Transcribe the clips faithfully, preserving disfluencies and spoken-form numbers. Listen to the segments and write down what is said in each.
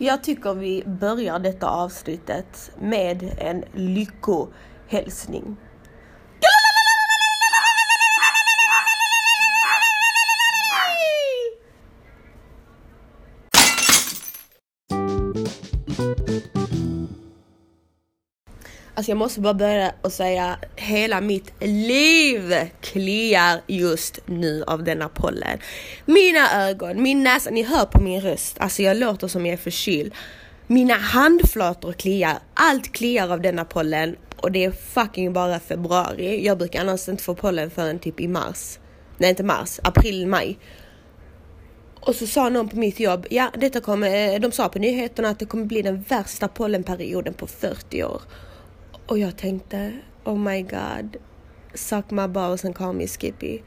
Jag tycker vi börjar detta avslutet med en lyckohälsning. Alltså jag måste bara börja och säga, hela mitt liv kliar just nu av denna pollen. Mina ögon, min näsa, ni hör på min röst. Alltså jag låter som jag är förkyld. Mina handflator kliar, allt kliar av denna pollen. Och det är fucking bara februari. Jag brukar annars inte få pollen förrän typ i mars. Nej, inte mars, april, maj. Och så sa någon på mitt jobb, ja, detta kommer, de sa på nyheterna att det kommer bli den värsta pollenperioden på fyrtio år. Och jag tänkte, oh my god, suck my balls and call me Skippy.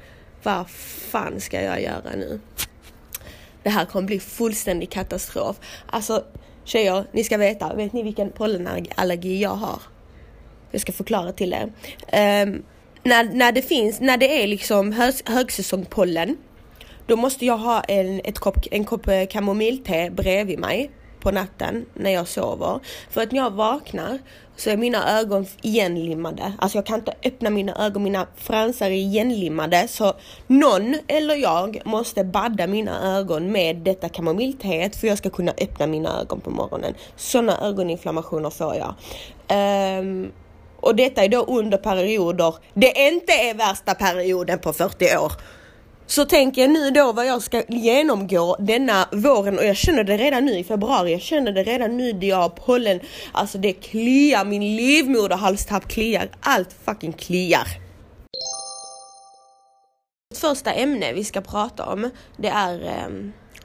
Vad fan ska jag göra nu? Det här kommer bli fullständig katastrof. Alltså, tjejer, ni ska veta, vet ni vilken pollenallergi jag har? Jag ska förklara till er. Um, när, när det finns, när det är liksom hö, högsäsongpollen, då måste jag ha en, ett kopp, en kopp kamomillte bredvid mig på natten när jag sover. För att när jag vaknar så är mina ögon igenlimmade. Alltså jag kan inte öppna mina ögon. Mina fransar är igenlimmade. Så någon eller jag måste badda mina ögon med detta kamomillteet för jag ska kunna öppna mina ögon på morgonen. Sådana ögoninflammationer får jag. Um, och detta är då under perioder. Det inte är värsta perioden på fyrtio år. Så tänker jag nu då vad jag ska genomgå denna våren. Och jag känner det redan nu i februari. Jag känner det redan nu där jag har pollen. Alltså det kliar. Min livmoder, halstapp kliar. Allt fucking kliar. Det första ämne vi ska prata om. Det är eh,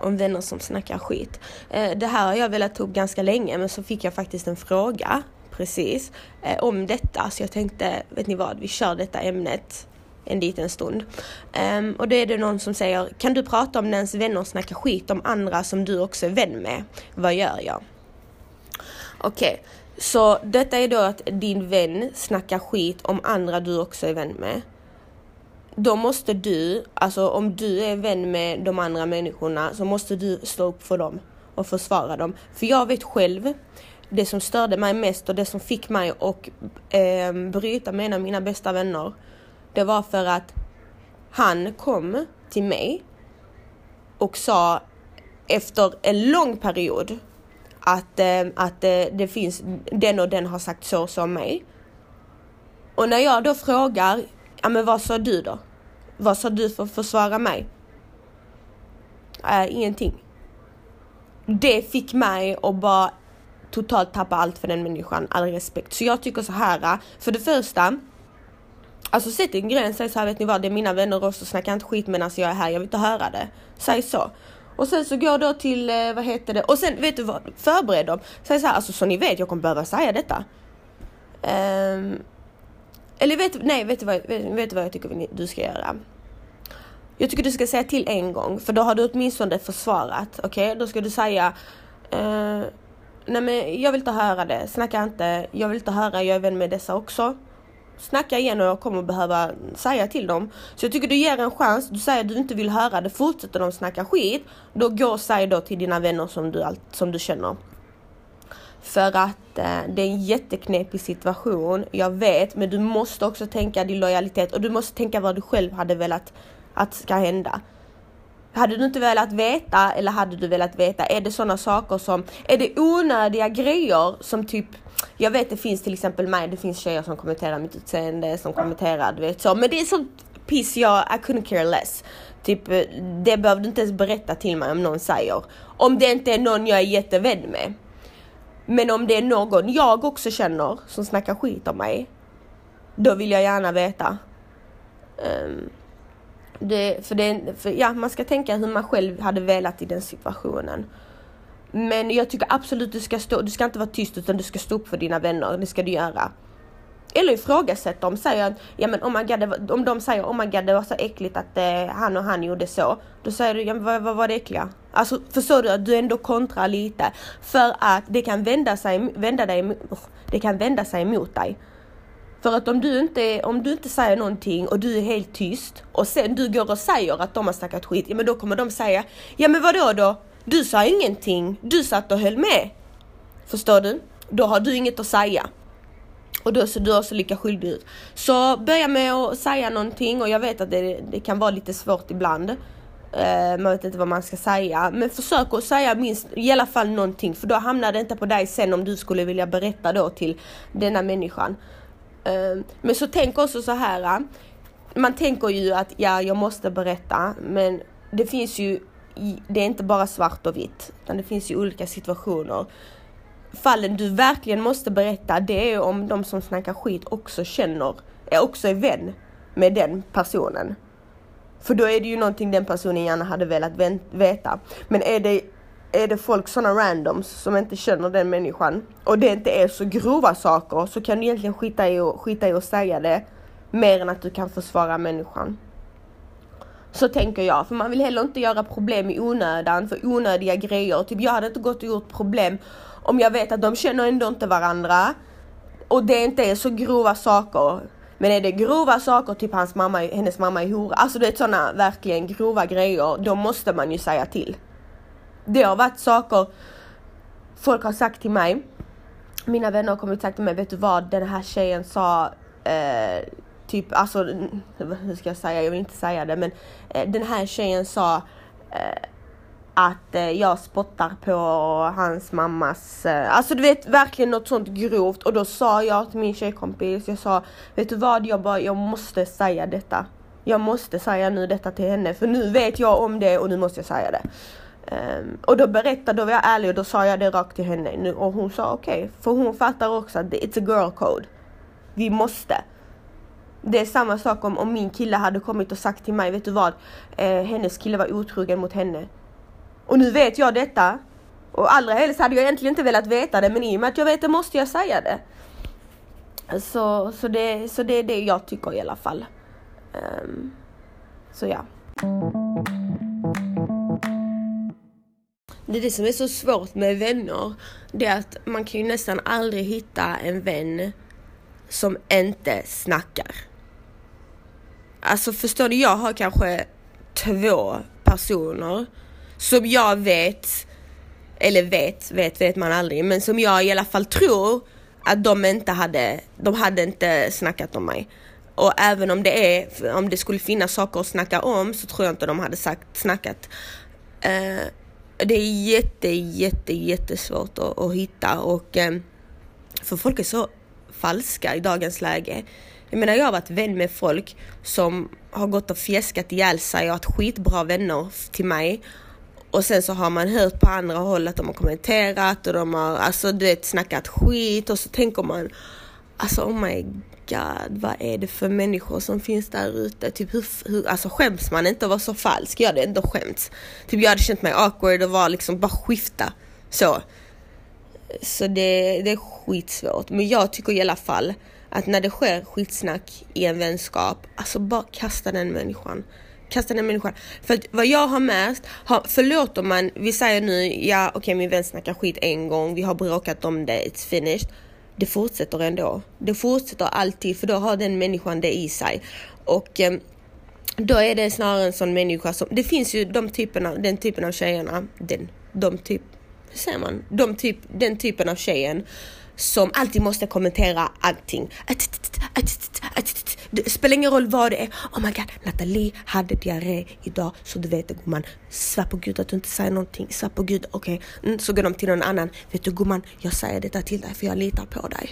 om vänner som snackar skit. Eh, det här har jag velat ta upp ganska länge. Men så fick jag faktiskt en fråga. Precis. Eh, om detta. Så jag tänkte, vet ni vad? Vi kör detta ämnet en liten stund. Um, och då är det någon som säger, kan du prata om när ens vänner snackar skit om andra som du också är vän med? Vad gör jag? Okej. Okay. Så detta är då att din vän snackar skit om andra du också är vän med. Då måste du, alltså om du är vän med de andra människorna så måste du stå upp för dem och försvara dem. För jag vet själv, det som störde mig mest och det som fick mig att eh, bryta med en av mina bästa vänner, det var för att han kom till mig och sa efter en lång period att, att det finns den och den har sagt så som mig. Och när jag då frågar, ja men vad sa du då? Vad sa du för att försvara mig? Äh, ingenting. Det fick mig att bara totalt tappa allt för den människan, all respekt. Så jag tycker så här, för det första, alltså sätt en gräns, säg så här, vet ni vad, det är mina vänner också, snackar inte skit medan jag är här, jag vill inte höra det. Säg så. Och sen så går då till, vad heter det, och sen vet du vad, förbered dem. Säg så här, alltså så ni vet, jag kommer behöva säga detta. Um, eller vet, nej, vet du, vad, vet, vet du vad jag tycker du ska göra? Jag tycker du ska säga till en gång, för då har du åtminstone försvarat, okej? Okay? Då ska du säga, uh, nej men jag vill inte höra det, snacka inte, jag vill inte höra, jag är vän med dessa också. Snacka igen och jag kommer behöva säga till dem. Så jag tycker du ger en chans. Du säger att du inte vill höra det. Fortsätter de snacka skit. Då går och säg då till dina vänner som du, som du känner. För att eh, det är en jätteknepig situation. Jag vet. Men du måste också tänka din lojalitet. Och du måste tänka vad du själv hade velat att ska hända. Hade du inte velat veta? Eller hade du velat veta? Är det sådana saker som... Är det onödiga grejer som typ... Jag vet det finns till exempel mig, det finns tjejer som kommenterar mitt utseende, som kommenterar, du vet så. Men det är sånt piss, jag, I couldn't care less. Typ, det behöver du inte ens berätta till mig om någon säger. Om det inte är någon jag är jättevän med. Men om det är någon jag också känner som snackar skit om mig, då vill jag gärna veta. Um, det, för det, för, ja, man ska tänka hur man själv hade velat i den situationen. Men jag tycker absolut du ska stå, du ska inte vara tyst utan du ska stå upp för dina vänner, det ska du göra. Eller ifrågasätt dem, säger att, ja men oh my God, det var, om de säger oh my God, det var så äckligt att eh, han och han gjorde så, då säger du, ja men vad, vad var det äckliga? Alltså förstår du att du ändå kontrar lite för att det kan vända sig vända dig det kan vända sig emot dig. För att om du inte om du inte säger någonting och du är helt tyst och sen du går och säger att de har snackat skit, ja men då kommer de säga, ja men vadå då? Du sa ingenting. Du satt och höll med. Förstår du? Då har du inget att säga. Och då ser du också lika skyldig ut. Så börja med att säga någonting. Och jag vet att det, det kan vara lite svårt ibland. Eh, man vet inte vad man ska säga. Men försök att säga minst i alla fall någonting. För då hamnar det inte på dig sen om du skulle vilja berätta då till denna människan. Eh, men så tänk också så här. Man tänker ju att ja, jag måste berätta. Men det finns ju... Det är inte bara svart och vitt, utan det finns ju olika situationer. Fallen du verkligen måste berätta, det är om de som snackar skit också känner, är också är vän med den personen. För då är det ju någonting den personen gärna hade velat veta. Men är det, är det folk sådana randoms som inte känner den människan, och det inte är så grova saker, så kan du egentligen skita i och, skita i och säga det, mer än att du kan försvara människan. Så tänker jag, för man vill heller inte göra problem i onödan, för onödiga grejer. Typ jag hade inte gått och gjort problem om jag vet att de känner ändå inte varandra. Och det inte är så grova saker. Men är det grova saker, typ hans mamma, hennes mamma är hora. Alltså det är sådana verkligen grova grejer, då måste man ju säga till. Det har varit saker folk har sagt till mig. Mina vänner har kommit och sagt till mig, vet du vad, den här tjejen sa... Eh, Typ, alltså, hur ska jag säga? Jag vill inte säga det, men eh, den här tjejen sa eh, att eh, jag spottar på hans mammas... Eh, alltså, du vet, verkligen något sånt grovt. Och då sa jag till min tjejkompis, jag sa, vet du vad? Jag bara, jag måste säga detta. Jag måste säga nu detta till henne, för nu vet jag om det och nu måste jag säga det. Um, och då berättade, då var jag ärlig och då sa jag det rakt till henne. Nu, och hon sa okej, okay, för hon fattar också att it's a girl code. Vi måste... Det är samma sak om, om min kille hade kommit och sagt till mig, vet du vad, eh, hennes kille var otrogen mot henne. Och nu vet jag detta. Och allra helst hade jag egentligen inte velat veta det, men i och med att jag vet det måste jag säga det. Så, så, det, så det är det jag tycker i alla fall. Um, så ja. Det är det som är så svårt med vänner. Det är att man kan ju nästan aldrig hitta en vän som inte snackar. Alltså förstår du, jag har kanske två personer som jag vet, eller vet, vet, vet man aldrig, men som jag i alla fall tror att de inte hade, de hade inte snackat om mig. Och även om det är, om det skulle finnas saker att snacka om, så tror jag inte de hade sagt, snackat. Uh, det är jätte, jätte, jättesvårt att, att hitta, och um, för folk är så falska i dagens läge. Jag menar, jag har varit vän med folk som har gått och fjäskat ihjäl sig och haft skitbra vänner till mig, och sen så har man hört på andra håll att de har kommenterat och de har, alltså du vet, snackat skit, och så tänker man, alltså oh my god, vad är det för människor som finns där ute? Typ hur, hur, alltså skäms man inte att vara så falsk? Jag hade ändå skämts. Typ jag hade känt mig awkward och var liksom bara skifta. Så Så det, det är skitsvårt. Men jag tycker i alla fall att när det sker skitsnack i en vänskap, alltså bara kasta den människan. Kasta den människan. För att vad jag har märkt, förlåter man, vi säger nu, ja okej, okay, min vän snackar skit en gång, vi har bråkat om det, it's finished. Det fortsätter ändå. Det fortsätter alltid, för då har den människan det i sig. Och eh, då är det snarare en sån människa som, det finns ju de typerna, den typen av tjejerna, den, de typerna. Ser man, de typ, den typen av tjejen som alltid måste kommentera allting. Det spelar ingen roll vad det är. Oh my god, Natalie hade diarré idag, så du vet det, gumman. Svär på gud att du inte säger någonting. Svär på gud, okej. Okay. Mm, så går de till någon annan. Vet du, gumman, jag säger detta till dig för jag litar på dig.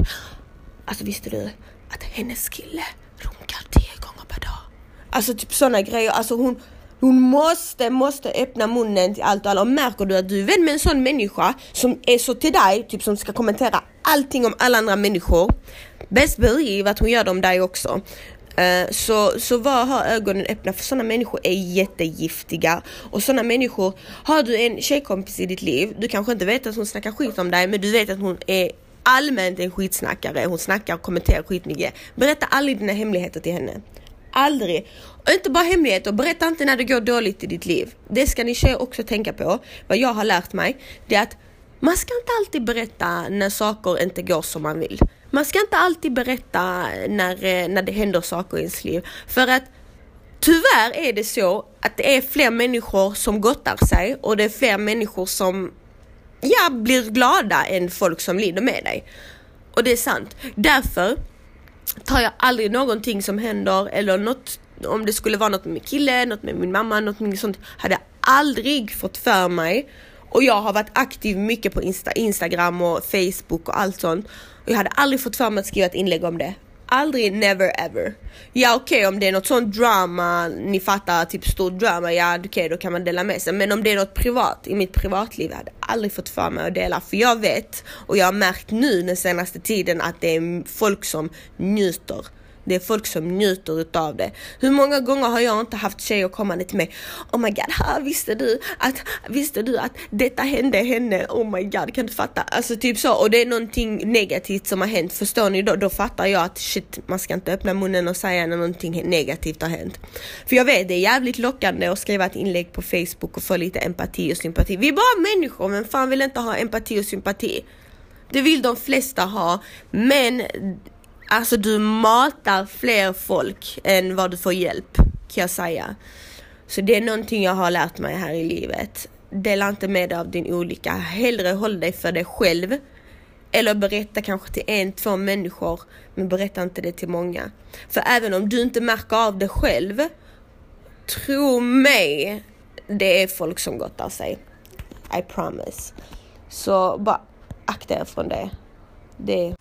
Alltså visste du att hennes kille runkar tio gånger per dag? Alltså typ sådana grejer. Alltså hon... Hon måste, måste öppna munnen till allt och alla. Och märker du att du är vän med en sån människa som är så till dig, typ som ska kommentera allting om alla andra människor, bäst believe att hon gör det om dig också. Uh, så, så var ha ögonen öppna, för sådana människor är jättegiftiga. Och sådana människor, har du en tjejkompis i ditt liv, du kanske inte vet att hon snackar skit om dig, men du vet att hon är allmänt en skitsnackare. Hon snackar och kommenterar skitmycket. Berätta aldrig dina hemligheter till henne. Aldrig. Och inte bara hemligheter. Berätta inte när det går dåligt i ditt liv. Det ska ni tjejer också tänka på. Vad jag har lärt mig, det är att man ska inte alltid berätta när saker inte går som man vill. Man ska inte alltid berätta när, när det händer saker i ens liv. För att Tyvärr är det så att det är fler människor som gottar sig och det är fler människor som ja, blir glada än folk som lider med dig. Och det är sant. Därför tar jag aldrig någonting som händer eller något, om det skulle vara något med min kille, något med min mamma, något sånt, hade jag aldrig fått för mig. Och jag har varit aktiv mycket på Insta, Instagram och Facebook och allt sånt. Och jag hade aldrig fått för mig att skriva ett inlägg om det. Aldrig, never ever. Ja okej, okay, om det är något sånt drama, ni fattar, typ stor drama, ja okej okay, då kan man dela med sig. Men om det är något privat, i mitt privatliv, jag hade aldrig fått för mig att dela. För jag vet, och jag har märkt nu den senaste tiden, att det är folk som njuter. Det är folk som njuter utav det. Hur många gånger har jag inte haft tjejer kommande till mig? Oh my god, ha, visste du att visste du att detta hände henne? Oh my god, kan du fatta? Alltså typ så. Och det är någonting negativt som har hänt. Förstår ni då? Då fattar jag att shit, man ska inte öppna munnen och säga när någonting negativt har hänt. För jag vet, det är jävligt lockande att skriva ett inlägg på Facebook och få lite empati och sympati. Vi är bara människor, men fan vill inte ha empati och sympati? Det vill de flesta ha, men... Alltså du matar fler folk än vad du får hjälp, kan jag säga. Så det är någonting jag har lärt mig här i livet. Dela inte med dig av din olycka. Hellre håll dig för dig själv. Eller berätta kanske till en, två människor. Men berätta inte det till många. För även om du inte märker av det själv, tro mig, det är folk som gottar sig. I promise. Så bara akta er från det. Det är...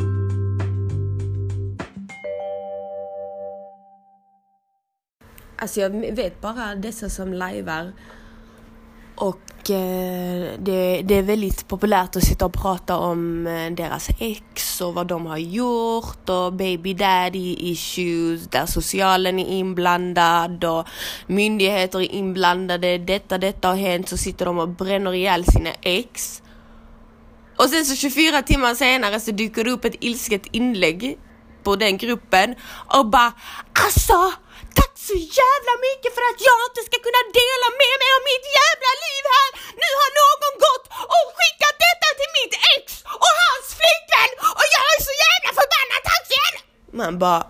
Alltså jag vet bara dessa som livear. Och eh, det, det är väldigt populärt att sitta och prata om deras ex och vad de har gjort och baby daddy issues där socialen är inblandad och myndigheter är inblandade. Detta, detta har hänt, så sitter de och bränner ihjäl sina ex. Och sen så tjugofyra timmar senare så dyker det upp ett ilsket inlägg på den gruppen och bara alltså... Tack så jävla mycket för att jag inte ska kunna dela med mig om mitt jävla liv här. Nu har någon gått och skickat detta till mitt ex och hans flickvän. Och jag är så jävla förbannad, tack så jävla... Man bara...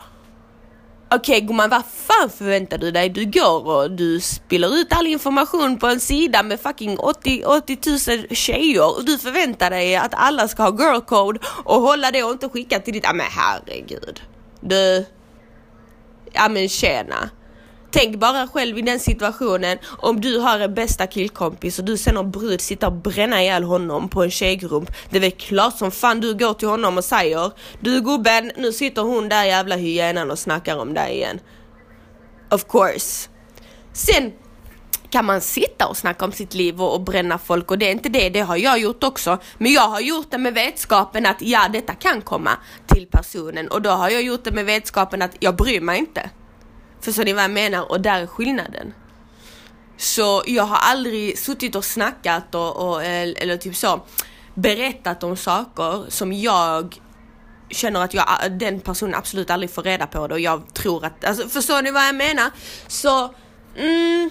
Okej, okay, gumman, vad fan förväntar du dig? Du går och du spiller ut all information på en sida med fucking åttio tusen tjejer. Och du förväntar dig att alla ska ha girlcode och hålla det och inte skicka till ditt... Ja, men herregud. Du... Ja men tjena. Tänk bara själv i den situationen. Om du har en bästa killkompis och du sen har brud, sitta och bränna ihjäl honom på en tjejgrump. Det är väl klart som fan du går till honom och säger: du gubben, nu sitter hon där jävla hyenan och snackar om dig igen. Of course. Sen kan man sitta och snacka om sitt liv och, och bränna folk. Och det är inte det, det har jag gjort också. Men jag har gjort det med vetskapen att ja, detta kan komma till personen. Och då har jag gjort det med vetskapen att jag bryr mig inte. För så ni vad jag menar, och där är skillnaden. Så jag har aldrig suttit och snackat och, och, eller typ så, berättat om saker som jag känner att jag, den personen absolut aldrig får reda på det. Och jag tror att, alltså, förstår ni vad jag menar? Så, mm...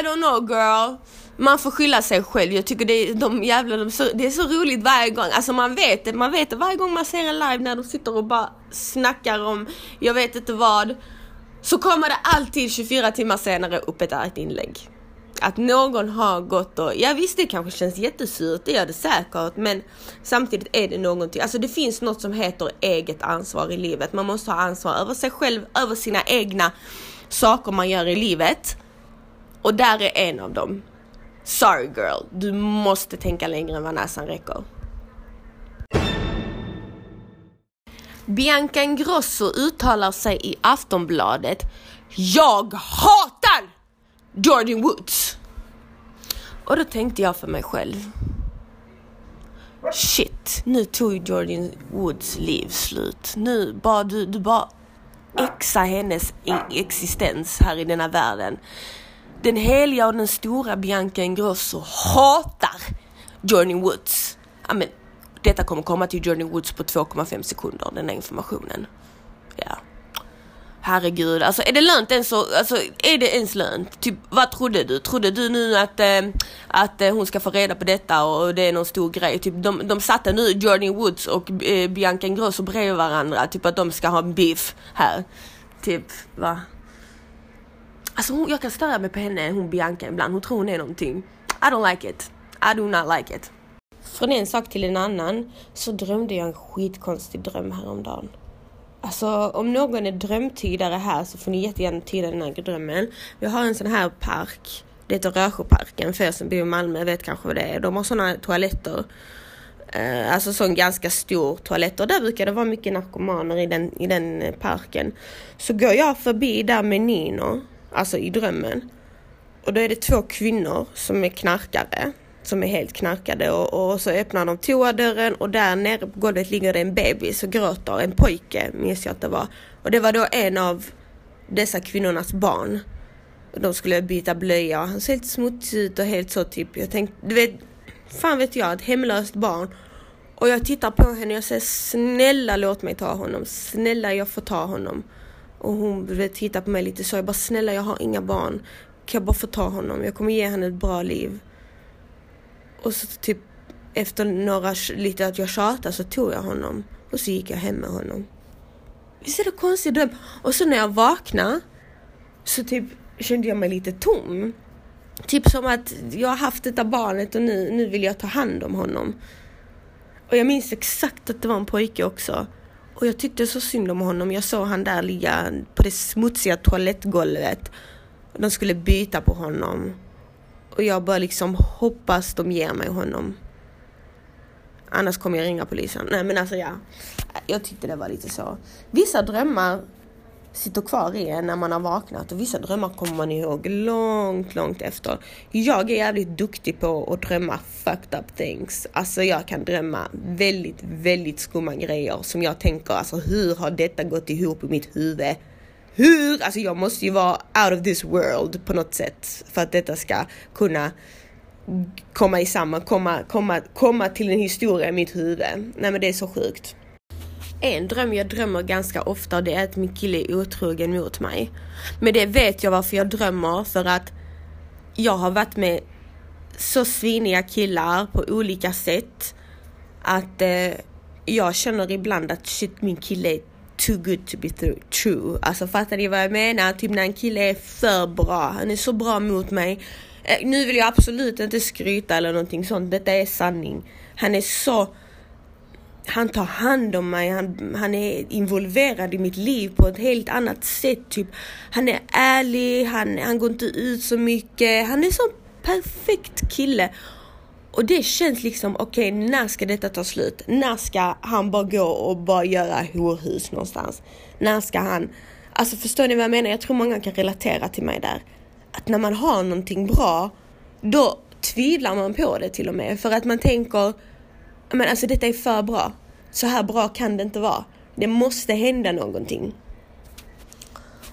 I don't know girl. Man får skylla sig själv. Jag tycker det är, de jävla, de, det är så roligt varje gång. Alltså man vet det. Man vet det varje gång man ser en live när de sitter och bara snackar om jag vet inte vad. Så kommer det alltid tjugofyra timmar senare upp ett annat inlägg. Att någon har gått och... Ja visst, det kanske känns jättesurt. Det gör det säkert. Men samtidigt är det någonting... Alltså det finns något som heter eget ansvar i livet. Man måste ha ansvar över sig själv. Över sina egna saker man gör i livet. Och där är en av dem. Sorry girl, du måste tänka längre än vad näsan räcker. Bianca Ingrosso uttalar sig i Aftonbladet: jag hatar Jordyn Woods. Och då tänkte jag för mig själv: shit, nu tog Jordyn Woods liv slut. Nu bara du, du bara exa hennes existens här i denna världen. Den heliga och den stora Bianca Ingrosso hatar Jordyn Woods. Ja, men detta kommer komma till Jordyn Woods på två komma fem sekunder, den här informationen. Ja. Herregud, alltså är det lönt ens så, alltså är det ens lönt? Typ vad trodde du? Trodde du nu att eh, att eh, hon ska få reda på detta och det är någon stor grej? Typ de de satte nu Jordyn Woods och eh, Bianca Ingrosso bredvid varandra, typ att de ska ha en beef här. Typ va? Alltså hon, jag kan störa mig på henne, hon Bianca ibland. Hon tror hon är någonting. I don't like it. I do not like it. Från en sak till en annan så drömde jag en skitkonstig dröm häromdagen. Alltså om någon är drömtydare här så får ni jättegärna tyda den här drömmen. Vi har en sån här park. Det heter Rösparken. För er som bor i Malmö vet kanske vad det är. De har såna toaletter. Alltså sån ganska stor toalett. Och där brukar det vara mycket narkomaner i den, i den parken. Så går jag förbi där med Nino. Alltså i drömmen. Och då är det två kvinnor som är knarkare. Som är helt knarkade. Och, och så öppnar de toadörren. Och där nere på golvet ligger det en bebis och gråter. En pojke minns jag att det var. Och det var då en av dessa kvinnornas barn. De skulle byta blöja. Han såg helt smutsig ut och helt så typ. Jag tänkte, du vet, fan vet jag, ett hemlöst barn. Och jag tittar på henne och jag säger, snälla låt mig ta honom. Snälla jag får ta honom. Och hon vet, tittar på mig lite så. Jag bara, snälla jag har inga barn. Kan jag bara få ta honom? Jag kommer ge henne ett bra liv. Och så typ efter några lite att jag tjatar så tog jag honom. Och så gick jag hem med honom. Visst är det konstigt dröm? Och så när jag vaknade så typ kände jag mig lite tom. Typ som att jag har haft detta barnet och nu, nu vill jag ta hand om honom. Och jag minns exakt att det var en pojke också. Och jag tyckte så synd om honom. Jag såg han där ligga på det smutsiga toalettgolvet. De skulle byta på honom. Och jag bara liksom hoppas de ger mig honom. Annars kommer jag ringa polisen. Nej men alltså ja. Jag tyckte det var lite så. Vissa drömmar sitter kvar i en när man har vaknat. Och vissa drömmar kommer man ihåg långt, långt efter. Jag är jävligt duktig på att drömma fucked up things. Alltså jag kan drömma väldigt, väldigt skumma grejer. Som jag tänker, alltså hur har detta gått ihop i mitt huvud? Hur? Alltså jag måste ju vara out of this world på något sätt. För att detta ska kunna komma i samma, komma, komma, komma till en historia i mitt huvud. Nej men det är så sjukt. En dröm jag drömmer ganska ofta, det är att min kille är otrogen mot mig. Men det vet jag varför jag drömmer. För att jag har varit med så sviniga killar på olika sätt. Att eh, jag känner ibland att shit, min kille är too good to be true. Alltså fattar ni vad jag menar? Typ när en kille är för bra. Han är så bra mot mig. Eh, nu vill jag absolut inte skryta eller någonting sånt. Detta är sanning. Han är så... Han tar hand om mig. Han, han är involverad i mitt liv på ett helt annat sätt. Typ. Han är ärlig. Han, han går inte ut så mycket. Han är så perfekt kille. Och det känns liksom, okej, okay, när ska detta ta slut? När ska han bara gå och bara göra horhus någonstans? När ska han... Alltså förstår ni vad jag menar? Jag tror många kan relatera till mig där. Att när man har någonting bra, då tvivlar man på det till och med. För att man tänker... Men alltså detta är för bra. Så här bra kan det inte vara. Det måste hända någonting.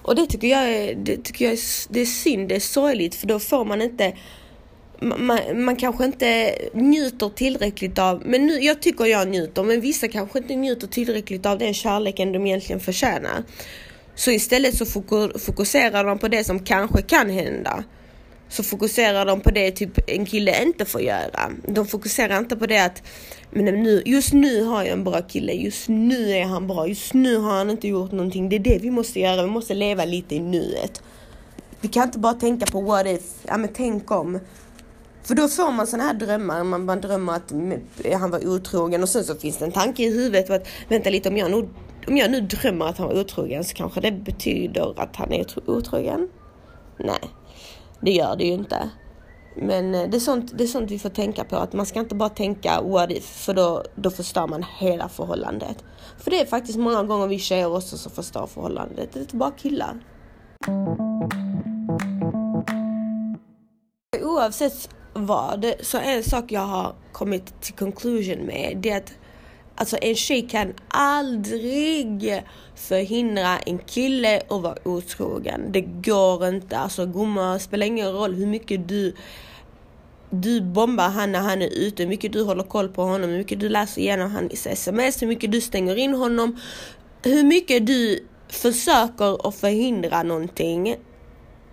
Och det tycker jag är, det tycker jag är, det är synd, det är sorgligt. För då får man inte... Man, man kanske inte njuter tillräckligt av... Men nu, jag tycker jag njuter. Men vissa kanske inte njuter tillräckligt av den kärleken de egentligen förtjänar. Så istället så fokuserar de på det som kanske kan hända. Så fokuserar de på det typ en kille inte får göra. De fokuserar inte på det att men nu, just nu har jag en bra kille. Just nu är han bra. Just nu har han inte gjort någonting. Det är det vi måste göra. Vi måste leva lite i nuet. Vi kan inte bara tänka på what if. Ja men tänk om. För då får man såna här drömmar. Man, man drömmer att han var otrogen. Och sen så finns det en tanke i huvudet. Att, vänta lite, om jag, nu, om jag nu drömmer att han var otrogen. Så kanske det betyder att han är otrogen. Nej. Det gör det ju inte. Men det är, sånt, det är sånt vi får tänka på. Att man ska inte bara tänka what if. För då, då förstår man hela förhållandet. För det är faktiskt många gånger vi tjejer också som förstår förhållandet. Det är inte bara killar. Oavsett vad. Så en sak jag har kommit till conclusion med. Det är att alltså, en tjej kan aldrig förhindra en kille att vara otrogen. Det går inte. Alltså gumma, spelar ingen roll hur mycket du, du bombar han när han är ute. Hur mycket du håller koll på honom. Hur mycket du läser igenom hans sms. Hur mycket du stänger in honom. Hur mycket du försöker att förhindra någonting.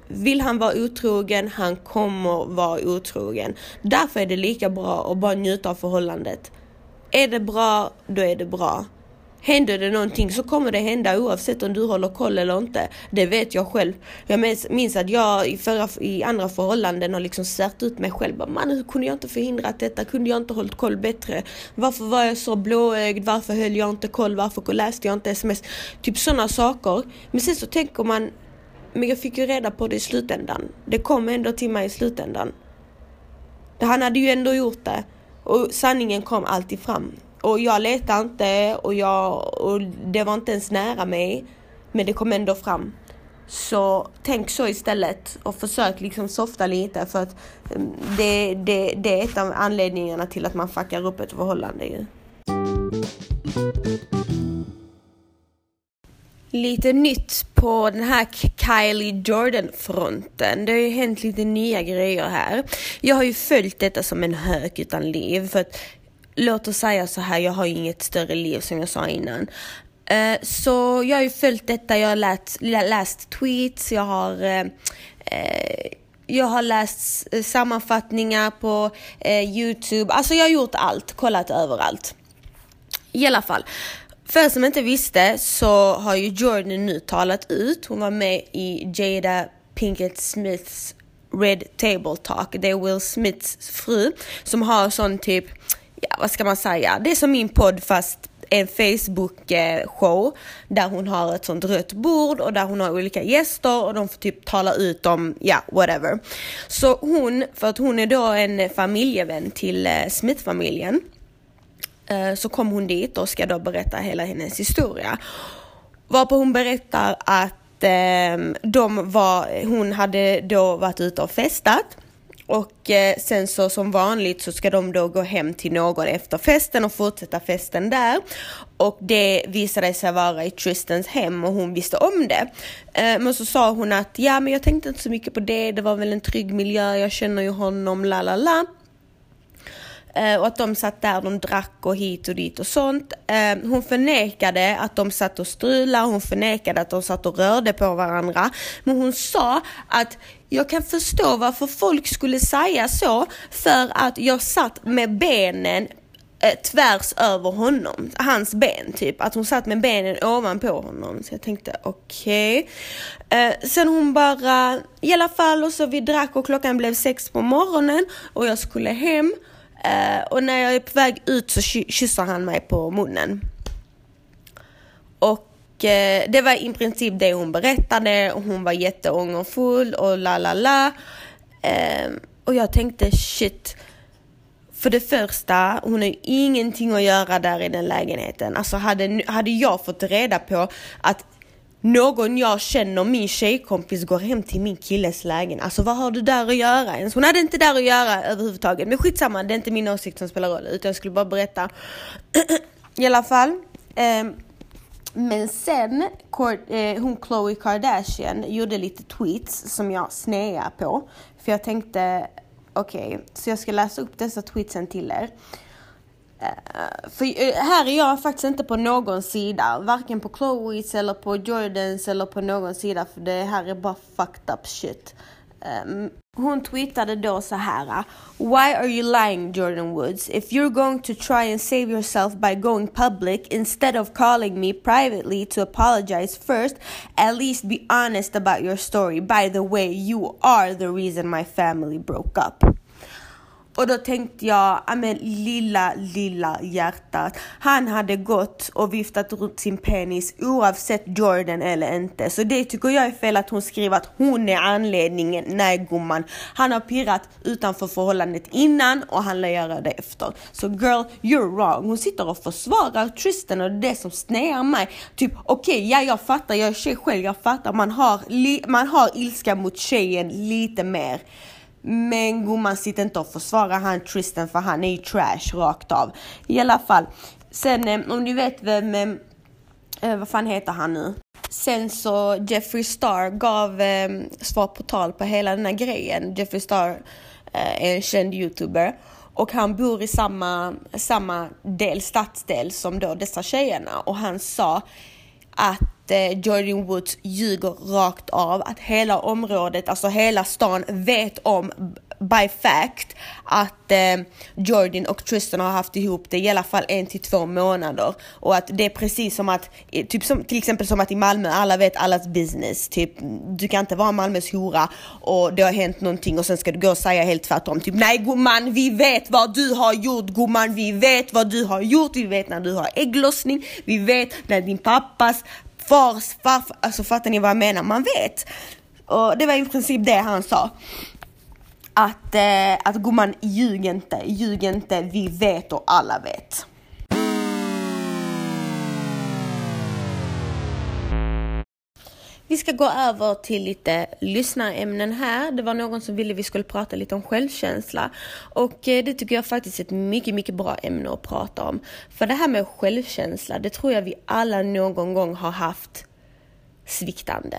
Vill han vara otrogen, han kommer vara otrogen. Därför är det lika bra att bara njuta av förhållandet. Är det bra, då är det bra. Händer det någonting så kommer det hända oavsett om du håller koll eller inte. Det vet jag själv. Jag minns att jag i, förra, i andra förhållanden har liksom svärt ut mig själv. Man, hur kunde jag inte förhindra att detta? Kunde jag inte hållit koll bättre? Varför var jag så blåögd? Varför höll jag inte koll? Varför läste jag inte sms? Typ sådana saker. Men sen så tänker man, men jag fick ju reda på det i slutändan. Det kom ändå till mig i slutändan. Han hade ju ändå gjort det. Och sanningen kom alltid fram. Och jag letade inte och, jag, och det var inte ens nära mig. Men det kom ändå fram. Så tänk så istället och försök liksom softa lite. För att det, det, det är ett av anledningarna till att man fuckar upp ett förhållande ju. Lite nytt på den här Kylie Jordan-fronten. Det har ju hänt lite nya grejer här. Jag har ju följt detta som en hök utan liv. För att, låt oss säga så här, jag har ju inget större liv som jag sa innan. Uh, så jag har ju följt detta, jag har läst, läst tweets, jag har... Uh, uh, Jag har läst sammanfattningar på uh, YouTube. Alltså jag har gjort allt, kollat överallt. I alla fall... För som inte visste så har ju Jordyn nu talat ut. Hon var med i Jada Pinkett Smiths Red Table Talk. Det är Will Smiths fru som har sån typ, ja vad ska man säga, det är som min podd fast en Facebook-show där hon har ett sånt rött bord och där hon har olika gäster och de får typ tala ut om, ja, whatever. Så hon, för att hon är då en familjevän till Smith-familjen, så kom hon dit och ska då berätta hela hennes historia. Varpå hon berättar att eh, de var, hon hade då varit ute och festat. Och eh, sen så som vanligt så ska de då gå hem till någon efter festen och fortsätta festen där. Och det visade sig vara i Tristans hem och hon visste om det. Eh, men så sa hon att ja men jag tänkte inte så mycket på det. Det var väl en trygg miljö, jag känner ju honom, la la la. Och att de satt där, de drack och hit och dit och sånt. Hon förnekade att de satt och strulade. Hon förnekade att de satt och rörde på varandra. Men hon sa att jag kan förstå varför folk skulle säga så. För att jag satt med benen tvärs över honom. Hans ben typ. Att hon satt med benen ovanpå honom. Så jag tänkte okej. Okay. Eh, sen hon bara, i alla fall, och så vi drack och klockan blev sex på morgonen. Och jag skulle hem. Uh, och när jag är på väg ut så ky- kysser han mig på munnen. Och uh, det var i princip det hon berättade. Och hon var jätteångerfull och la la la. Och jag tänkte shit. För det första, hon har ju ingenting att göra där i den lägenheten. Alltså hade, hade jag fått reda på att någon jag känner, min tjejkompis, går hem till min killes lägen. Alltså vad har du där att göra ens? Hon hade inte där att göra överhuvudtaget. Men skitsamma, det är inte min åsikt som spelar roll. Utan jag skulle bara berätta. I alla fall. Eh, men sen, eh, hon Khloe Kardashian gjorde lite tweets som jag snear på. För jag tänkte, okej. Okay, så jag ska läsa upp dessa tweetsen till er. Uh, för uh, här är jag faktiskt inte på någon sida, varken på Khloes eller på Jordans eller på någon sida, för det här är bara fucked up shit. Um, hon tweetade då så här: Why are you lying, Jordyn Woods? If you're going to try and save yourself by going public instead of calling me privately to apologize first, at least be honest about your story. By the way, you are the reason my family broke up. Och då tänkte jag, men lilla, lilla hjärtat. Han hade gått och viftat runt sin penis oavsett Jordyn eller inte. Så det tycker jag är fel att hon skriver att hon är anledningen. Nej, gumman. Han har pirrat utanför förhållandet innan och han lär göra det efter. Så girl, you're wrong. Hon sitter och försvarar Tristan och det som snäar mig. Typ, okej, okay, ja, jag fattar. Jag är tjej själv, jag fattar. Man har, li- man har ilska mot tjejen lite mer. Men gumman, sitter inte och försvarar han Tristan, för han är ju trash rakt av. I alla fall. Sen om ni vet vem, vad fan heter han nu? Sen så Jeffrey Star gav eh, svar på tal på hela den här grejen. Jeffrey Star eh, är en känd youtuber. Och han bor i samma, samma del, stadsdel som då dessa tjejerna. Och han sa att Jordyn Woods ljuger rakt av, att hela området, alltså hela stan vet om by fact att eh, Jordyn och Tristan har haft ihop det i alla fall en till två månader. Och att det är precis som att, typ som, till exempel som att i Malmö alla vet allas business. Typ, du kan inte vara Malmös hora och det har hänt någonting och sen ska du gå och säga helt tvärtom. Typ, nej gumman, vi vet vad du har gjort, gumman, vi vet vad du har gjort. Vi vet när du har ägglossning, vi vet när din pappas fars, farfar, alltså fattar ni vad jag menar? Man vet. Och det var i princip det han sa. Att, eh, att gumman, ljug inte, ljug inte, vi vet och alla vet. Vi ska gå över till lite lyssnarämnen här. Det var någon som ville vi skulle prata lite om självkänsla. Och det tycker jag faktiskt är ett mycket, mycket bra ämne att prata om. För det här med självkänsla, det tror jag vi alla någon gång har haft sviktande.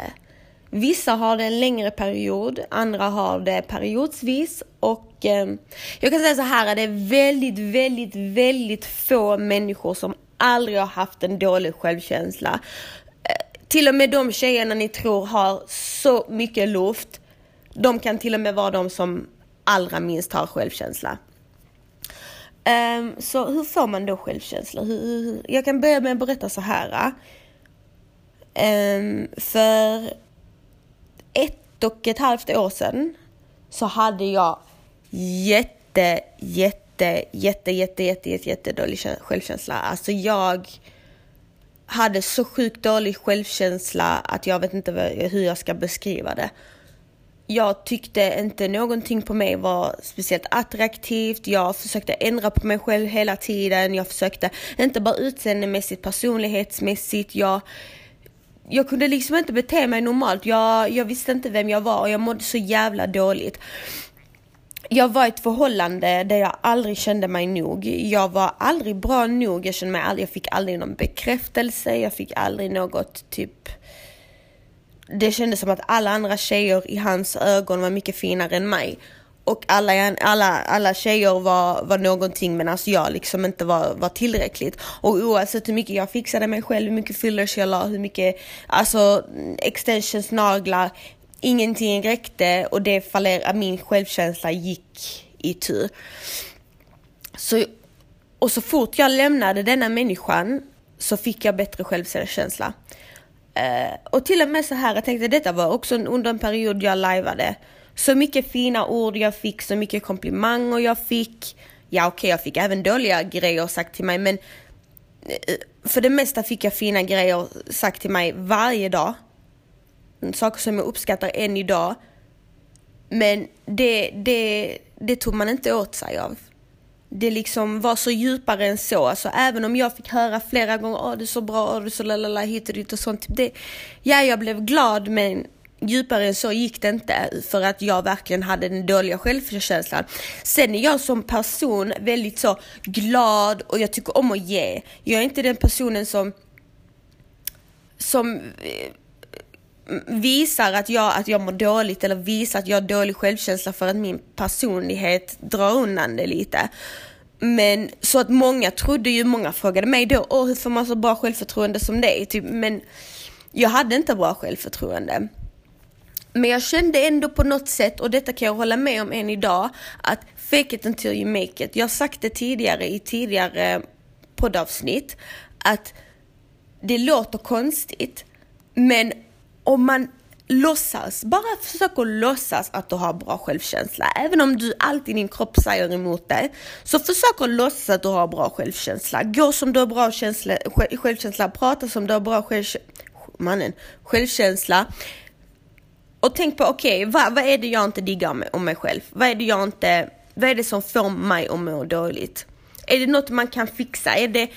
Vissa har det en längre period, andra har det periodsvis. Och eh, jag kan säga så här, det är väldigt, väldigt, väldigt få människor som aldrig har haft en dålig självkänsla. Till och med de tjejerna ni tror har så mycket luft, de kan till och med vara de som allra minst har självkänsla. Um, så hur får man då självkänsla? Hur, hur? Jag kan börja med att berätta så här. Um, för ett och ett halvt år sedan så hade jag jätte, jätte, jätte, jätte, jätte, jätte, jätte dålig självkänsla. Alltså jag... hade så sjukt dålig självkänsla att jag vet inte hur jag ska beskriva det. Jag tyckte inte någonting på mig var speciellt attraktivt. Jag försökte ändra på mig själv hela tiden. Jag försökte inte bara utseendemässigt, personlighetsmässigt. Jag, jag kunde liksom inte bete mig normalt. Jag, jag visste inte vem jag var och jag mådde så jävla dåligt. Jag var i ett förhållande där jag aldrig kände mig nog. Jag var aldrig bra nog. Jag kände mig aldrig, jag fick aldrig någon bekräftelse. Jag fick aldrig något typ... Det kändes som att alla andra tjejer i hans ögon var mycket finare än mig. Och alla, alla, alla tjejer var, var någonting, men alltså jag liksom inte var, var tillräckligt. Och oavsett hur mycket jag fixade mig själv, hur mycket fillers jag la, hur mycket alltså, extensions, naglar... Ingenting räckte och det fallerade, min självkänsla gick i tur. Så, och så fort jag lämnade denna människan så fick jag bättre självkänsla. Eh, och till och med så här, jag tänkte detta var också under en period jag liveade. Så mycket fina ord jag fick, så mycket komplimanger jag fick. Ja okej, okay, jag fick även dåliga grejer sagt till mig, men för det mesta fick jag fina grejer sagt till mig varje dag. Saker som jag uppskattar än idag. Men det, det, det tog man inte åt sig av. Det liksom var så djupare än så. Alltså, även om jag fick höra flera gånger åh, du är så bra, åh, du är så lalala, hit och dit och sånt. Det, ja, jag blev glad, men djupare än så gick det inte. För att jag verkligen hade den dåliga självkänslan. Sen är jag som person väldigt så glad och jag tycker om att ge. Jag är inte den personen som... som visar att jag, att jag mår dåligt eller visar att jag har dålig självkänsla för att min personlighet drar undan det lite. Men så att många trodde ju, många frågade mig då, åh, hur får man så bra självförtroende som dig? Typ, men jag hade inte bra självförtroende. Men jag kände ändå på något sätt, och detta kan jag hålla med om än idag, att fake it until you make it. Jag har sagt det tidigare i tidigare poddavsnitt att det låter konstigt, men om man låtsas, bara försöker låtsas att du har bra självkänsla. Även om du alltid din kropp säger emot dig, så försöker låtsas att du har bra självkänsla. Gå som du har bra känsla, självkänsla, prata som du har bra själv, självkänsla. Och tänk på, okej, okay, vad, vad är det jag inte diggar med, om mig själv? Vad är det jag inte, vad är det som får mig att må dåligt? Är det något man kan fixa? Är det...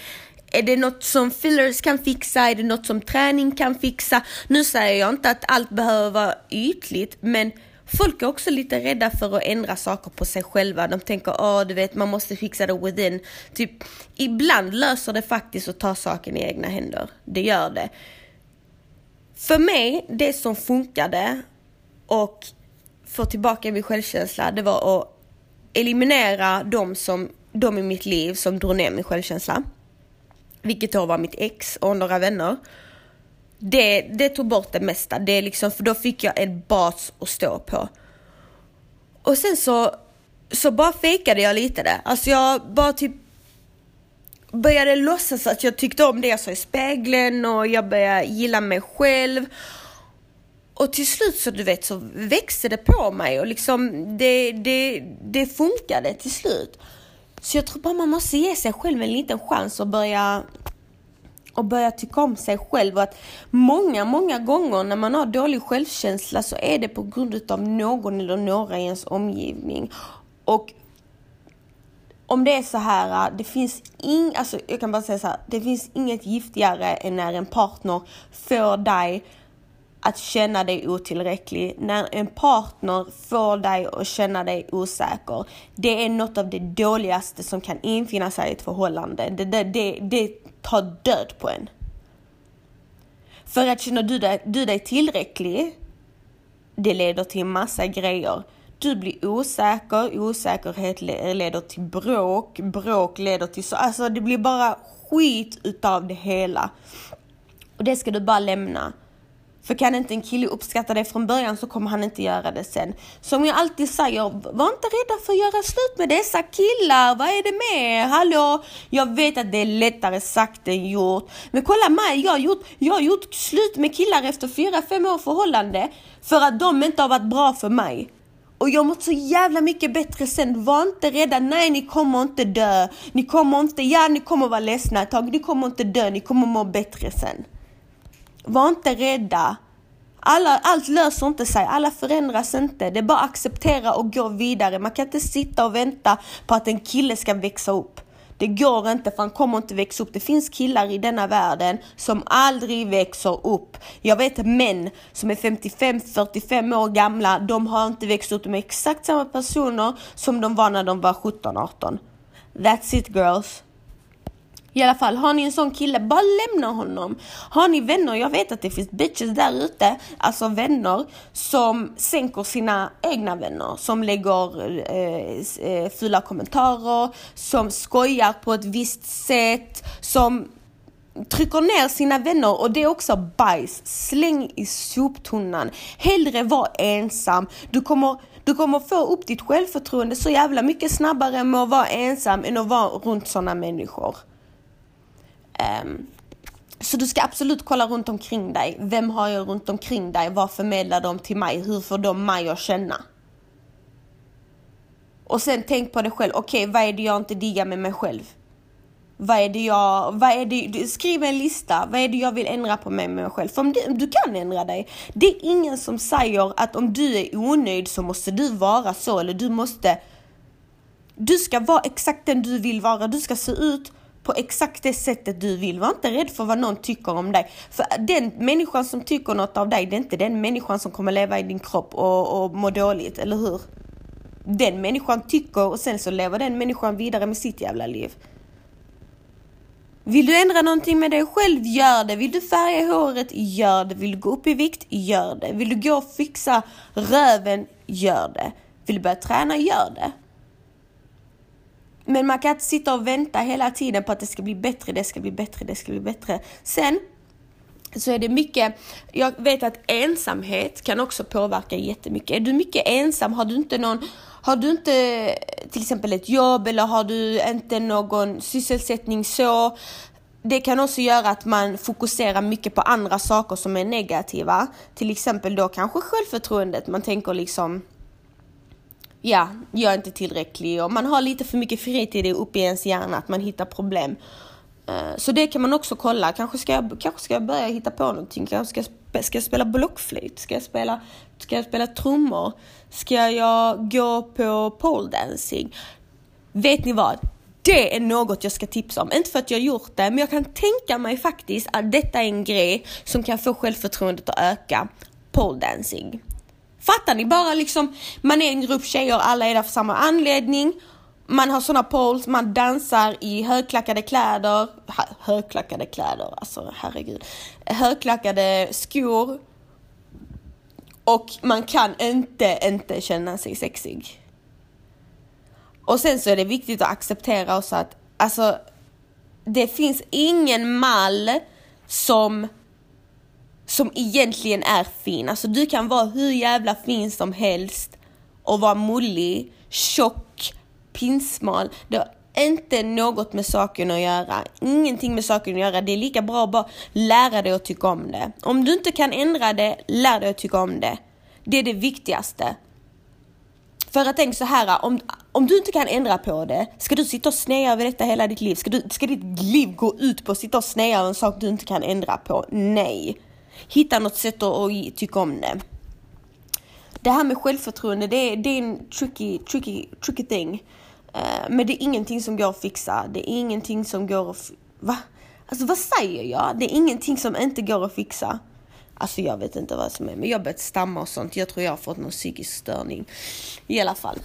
Är det något som fillers kan fixa? Är det något som träning kan fixa? Nu säger jag inte att allt behöver vara ytligt, men folk är också lite rädda för att ändra saker på sig själva. De tänker, åh, du vet, man måste fixa det within. Typ, ibland löser det faktiskt att ta saken i egna händer. Det gör det. För mig, det som funkade och få tillbaka min självkänsla, det var att eliminera de, som, de i mitt liv som drog ner min självkänsla. Vilket då var mitt ex och några vänner. Det, det tog bort det mesta. Det liksom, för då fick jag en bas att stå på. Och sen så så bara fejkade jag lite det. Alltså jag bara typ började låtsas att jag tyckte om det jag sa i spegeln, och jag började gilla mig själv. Och till slut så du vet så växte det på mig, och liksom det det det funkade till slut. Så jag tror bara man måste ge sig själv en liten chans och börja och börja tycka om sig själv. Och att många många gånger när man har dålig självkänsla så är det på grund av någon eller några i ens omgivning. Och om det är så här, det finns ing, alltså jag kan bara säga så här, det finns inget giftigare än när en partner får dig att känna dig otillräcklig. När en partner får dig att känna dig osäker. Det är något av det dåligaste som kan infinna sig i ett förhållande. Det, det, det, det tar död på en. För att känna du dig, du dig tillräcklig, det leder till en massa grejer. Du blir osäker, osäkerhet leder till bråk, bråk leder till så. Alltså det blir bara skit utav det hela. Och det ska du bara lämna. För kan inte en kille uppskatta det från början så kommer han inte göra det sen. Som jag alltid säger, var inte rädda för att göra slut med dessa killar. Vad är det med? Hallå? Jag vet att det är lättare sagt än gjort. Men kolla mig, jag har gjort, jag har gjort slut med killar efter fyra, fem år förhållande. För att de inte har varit bra för mig. Och jag mått så jävla mycket bättre sen. Var inte rädda. Nej, ni kommer inte dö. Ni kommer inte, ja ni kommer vara ledsna ett tag. Ni kommer inte dö, ni kommer må bättre sen. Var inte rädda. Alla, allt löser inte sig. Alla förändras inte. Det är bara att acceptera och gå vidare. Man kan inte sitta och vänta på att en kille ska växa upp. Det går inte, för han kommer inte växa upp. Det finns killar i denna världen som aldrig växer upp. Jag vet män som är femtiofem fyrtiofem år gamla. De har inte växt upp. De är exakt samma personer som de var när de var sjutton arton. That's it girls. I alla fall, har ni en sån kille, bara lämna honom. Har ni vänner, jag vet att det finns bitches där ute, alltså vänner som sänker sina egna vänner, som lägger eh, fula kommentarer, som skojar på ett visst sätt, som trycker ner sina vänner, och det är också bajs. Släng i soptunnan. Hellre var ensam. Du kommer Du kommer få upp ditt självförtroende så jävla mycket snabbare med att vara ensam än att vara runt sådana människor. Um, så du ska absolut kolla runt omkring dig. Vem har jag runt omkring dig? Vad förmedlar de till mig? Hur får de mig att känna? Och sen tänk på dig själv. Okej, okay, vad är det jag inte diggar med mig själv? Vad är det jag... Vad är det, skriv en lista. Vad är det jag vill ändra på mig med mig själv? För om du, du kan ändra dig. Det är ingen som säger att om du är onöjd så måste du vara så. Eller du måste... Du ska vara exakt den du vill vara. Du ska se ut på exakt det sättet du vill. Var inte rädd för vad någon tycker om dig. För den människan som tycker något av dig, det är inte den människan som kommer leva i din kropp och, och må dåligt, eller hur? Den människan tycker, och sen så lever den människan vidare med sitt jävla liv. Vill du ändra någonting med dig själv, gör det. Vill du färga håret, gör det. Vill du gå upp i vikt, gör det. Vill du gå och fixa röven, gör det. Vill du börja träna, gör det. Men man kan inte sitta och vänta hela tiden på att det ska bli bättre, det ska bli bättre, det ska bli bättre. Sen så är det mycket, jag vet att ensamhet kan också påverka jättemycket. Är du mycket ensam, har du inte någon, har du inte till exempel ett jobb, eller har du inte någon sysselsättning så... Det kan också göra att man fokuserar mycket på andra saker som är negativa. Till exempel då kanske självförtroendet, man tänker liksom... Ja, jag är inte tillräcklig, och man har lite för mycket fritid uppe i ens hjärna att man hittar problem. Så det kan man också kolla. Kanske ska jag, kanske ska jag börja hitta på någonting. Kanske ska, ska jag spela blockflöjt? Ska jag spela, ska jag spela trummor? Ska jag gå på pole dancing? Vet ni vad? Det är något jag ska tipsa om. Inte för att jag har gjort det, men jag kan tänka mig faktiskt att detta är en grej som kan få självförtroendet att öka. Pole dancing. Fattar ni? Bara liksom, man är en grupp tjejer, alla är där för samma anledning. Man har såna poles, man dansar i högklackade kläder. Högklackade kläder, alltså herregud. Högklackade skor. Och man kan inte, inte känna sig sexig. Och sen så är det viktigt att acceptera också att, alltså, det finns ingen mall som... som egentligen är fin. Alltså du kan vara hur jävla fin som helst. och vara mullig, tjock, pinsmal. Det har inte något med saken att göra. Ingenting med saken att göra. Det är lika bra att bara lära dig att tycka om det. Om du inte kan ändra det, lär dig att tycka om det. Det är det viktigaste. För att tänk så här, om, om du inte kan ändra på det, ska du sitta och snäja över detta hela ditt liv? Ska, du, ska ditt liv gå ut på att sitta och snäja över en sak du inte kan ändra på? Nej. Hitta något sätt att, att tycka om det. Det här med självförtroende, det, det är en tricky, tricky, tricky thing. Uh, men det är ingenting som går att fixa. Det är ingenting som går att... Fi- Va? Alltså vad säger jag? Det är ingenting som inte går att fixa. Alltså jag vet inte vad som är. Men jag har börjat stamma och sånt. Jag tror jag har fått någon psykisk störning. I alla fall.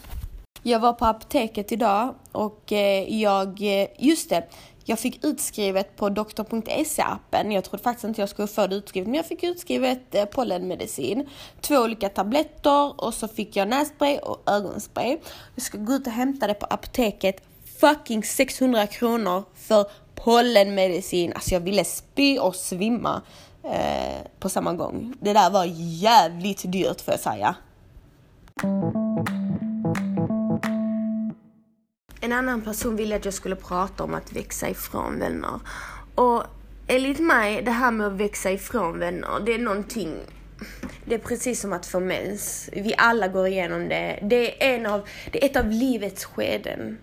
Jag var på apoteket idag. Och jag... Just det. Jag fick utskrivet på doktor punkt se-appen. Jag trodde faktiskt inte jag skulle få det utskrivet. Men jag fick utskrivet pollenmedicin. Två olika tabletter. Och så fick jag nässpray och ögonspray. Jag ska gå ut och hämta det på apoteket. Fucking sexhundra kronor för pollenmedicin. Alltså jag ville spy och svimma. Eh, på samma gång. Det där var jävligt dyrt för att säga. En annan person ville att jag skulle prata om att växa ifrån vänner. Och enligt mig, det här med att växa ifrån vänner, det är någonting... Det är precis som att få mens. Vi alla går igenom det. Det är, en av, det är ett av livets skeden.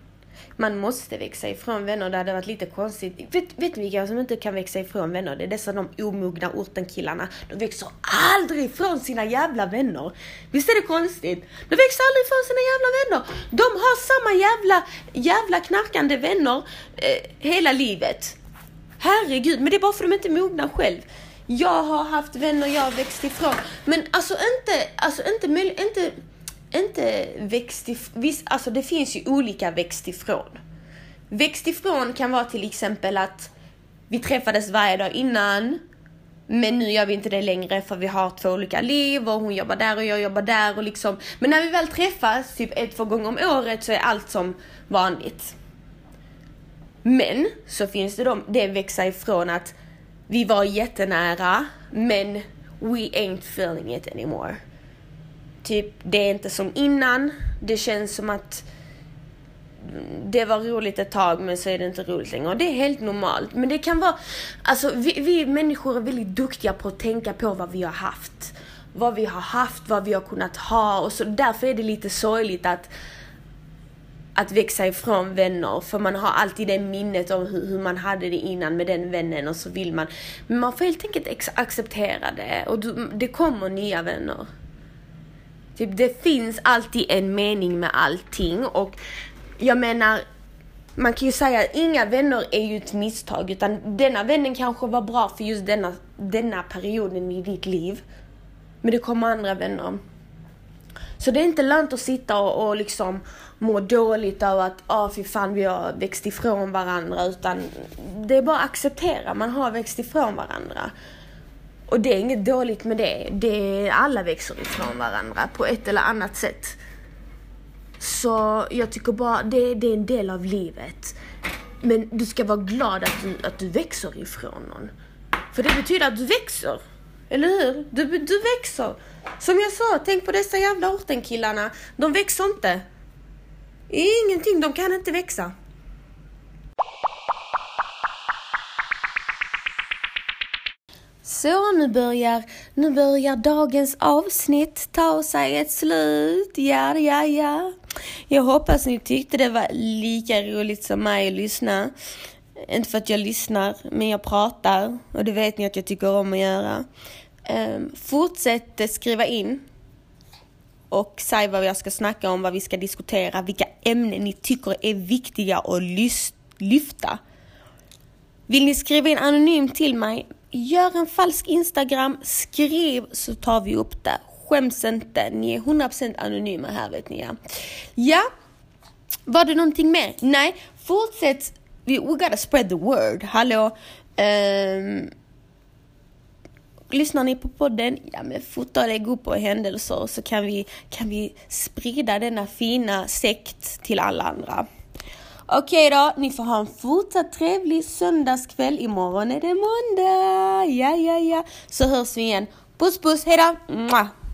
Man måste växa ifrån vänner. Det hade varit lite konstigt. Vet, vet ni vilka som inte kan växa ifrån vänner? Det är dessa de omogna ortenkillarna. De växer aldrig ifrån sina jävla vänner. Visst är det konstigt? De växer aldrig ifrån sina jävla vänner. De har samma jävla, jävla knarkande vänner eh, hela livet. Herregud, men det är bara för att de inte är mogna själv. Jag har haft vänner jag har växt ifrån. Men alltså inte... Alltså inte... inte Inte växt ifrån, alltså det finns ju olika växt ifrån. Växt ifrån kan vara till exempel att vi träffades varje dag innan, men nu gör vi inte det längre för vi har två olika liv och hon jobbar där och jag jobbar där och liksom. Men när vi väl träffas typ ett, två gånger om året så är allt som vanligt. Men så finns det de, det växa ifrån att vi var jättenära, men we ain't feeling it anymore. Typ, det är inte som innan. Det känns som att det var roligt ett tag, men så är det inte roligt längre. Och det är helt normalt. Men det kan vara... Alltså, vi, vi människor är väldigt duktiga på att tänka på vad vi har haft. Vad vi har haft, vad vi har kunnat ha. Och så därför är det lite sorgligt att, att växa ifrån vänner. För man har alltid det minnet om hur, hur man hade det innan med den vännen. Och så vill man... Men man får helt enkelt ex- acceptera det. Och du, det kommer nya vänner. Typ, det finns alltid en mening med allting. Och jag menar, man kan ju säga att inga vänner är ju ett misstag. Utan denna vännen kanske var bra för just denna, denna perioden i ditt liv. Men det kommer andra vänner. Så det är inte lönt att sitta och, och liksom må dåligt av att ah, fy fan, vi har växt ifrån varandra. Utan det är bara att acceptera. Man har växt ifrån varandra. Och det är inget dåligt med det. det. Alla växer ifrån varandra på ett eller annat sätt. Så jag tycker bara det, det är en del av livet. Men du ska vara glad att du, att du växer ifrån någon. För det betyder att du växer. Eller hur? Du, du växer. Som jag sa, tänk på dessa jävla ortenkillarna. De växer inte. Ingenting, de kan inte växa. Så nu börjar, nu börjar dagens avsnitt ta sig ett slut. Ja, ja, ja. Jag hoppas ni tyckte det var lika roligt som mig att lyssna. Inte för att jag lyssnar, men jag pratar. Och det vet ni att jag tycker om att göra. Um, fortsätt skriva in. Och säg vad jag ska snacka om, vad vi ska diskutera. Vilka ämnen ni tycker är viktiga att lys- lyfta. Vill ni skriva in anonymt till mig? Gör en falsk Instagram, skriv så tar vi upp det. Skäms inte, ni är hundra procent anonyma här, vet ni. Ja, ja. Var det någonting mer? Nej, fortsätt. We gotta spread the word. Hallå. Um, lyssnar ni på podden? Ja, men fota det, gå på händelser så kan vi, kan vi sprida denna fina sekt till alla andra. Okej då, ni får ha en fortsatt trevlig söndagskväll. Imorgon är det måndag. Ja, ja, ja. Så hörs vi igen. Puss, puss. Hej då.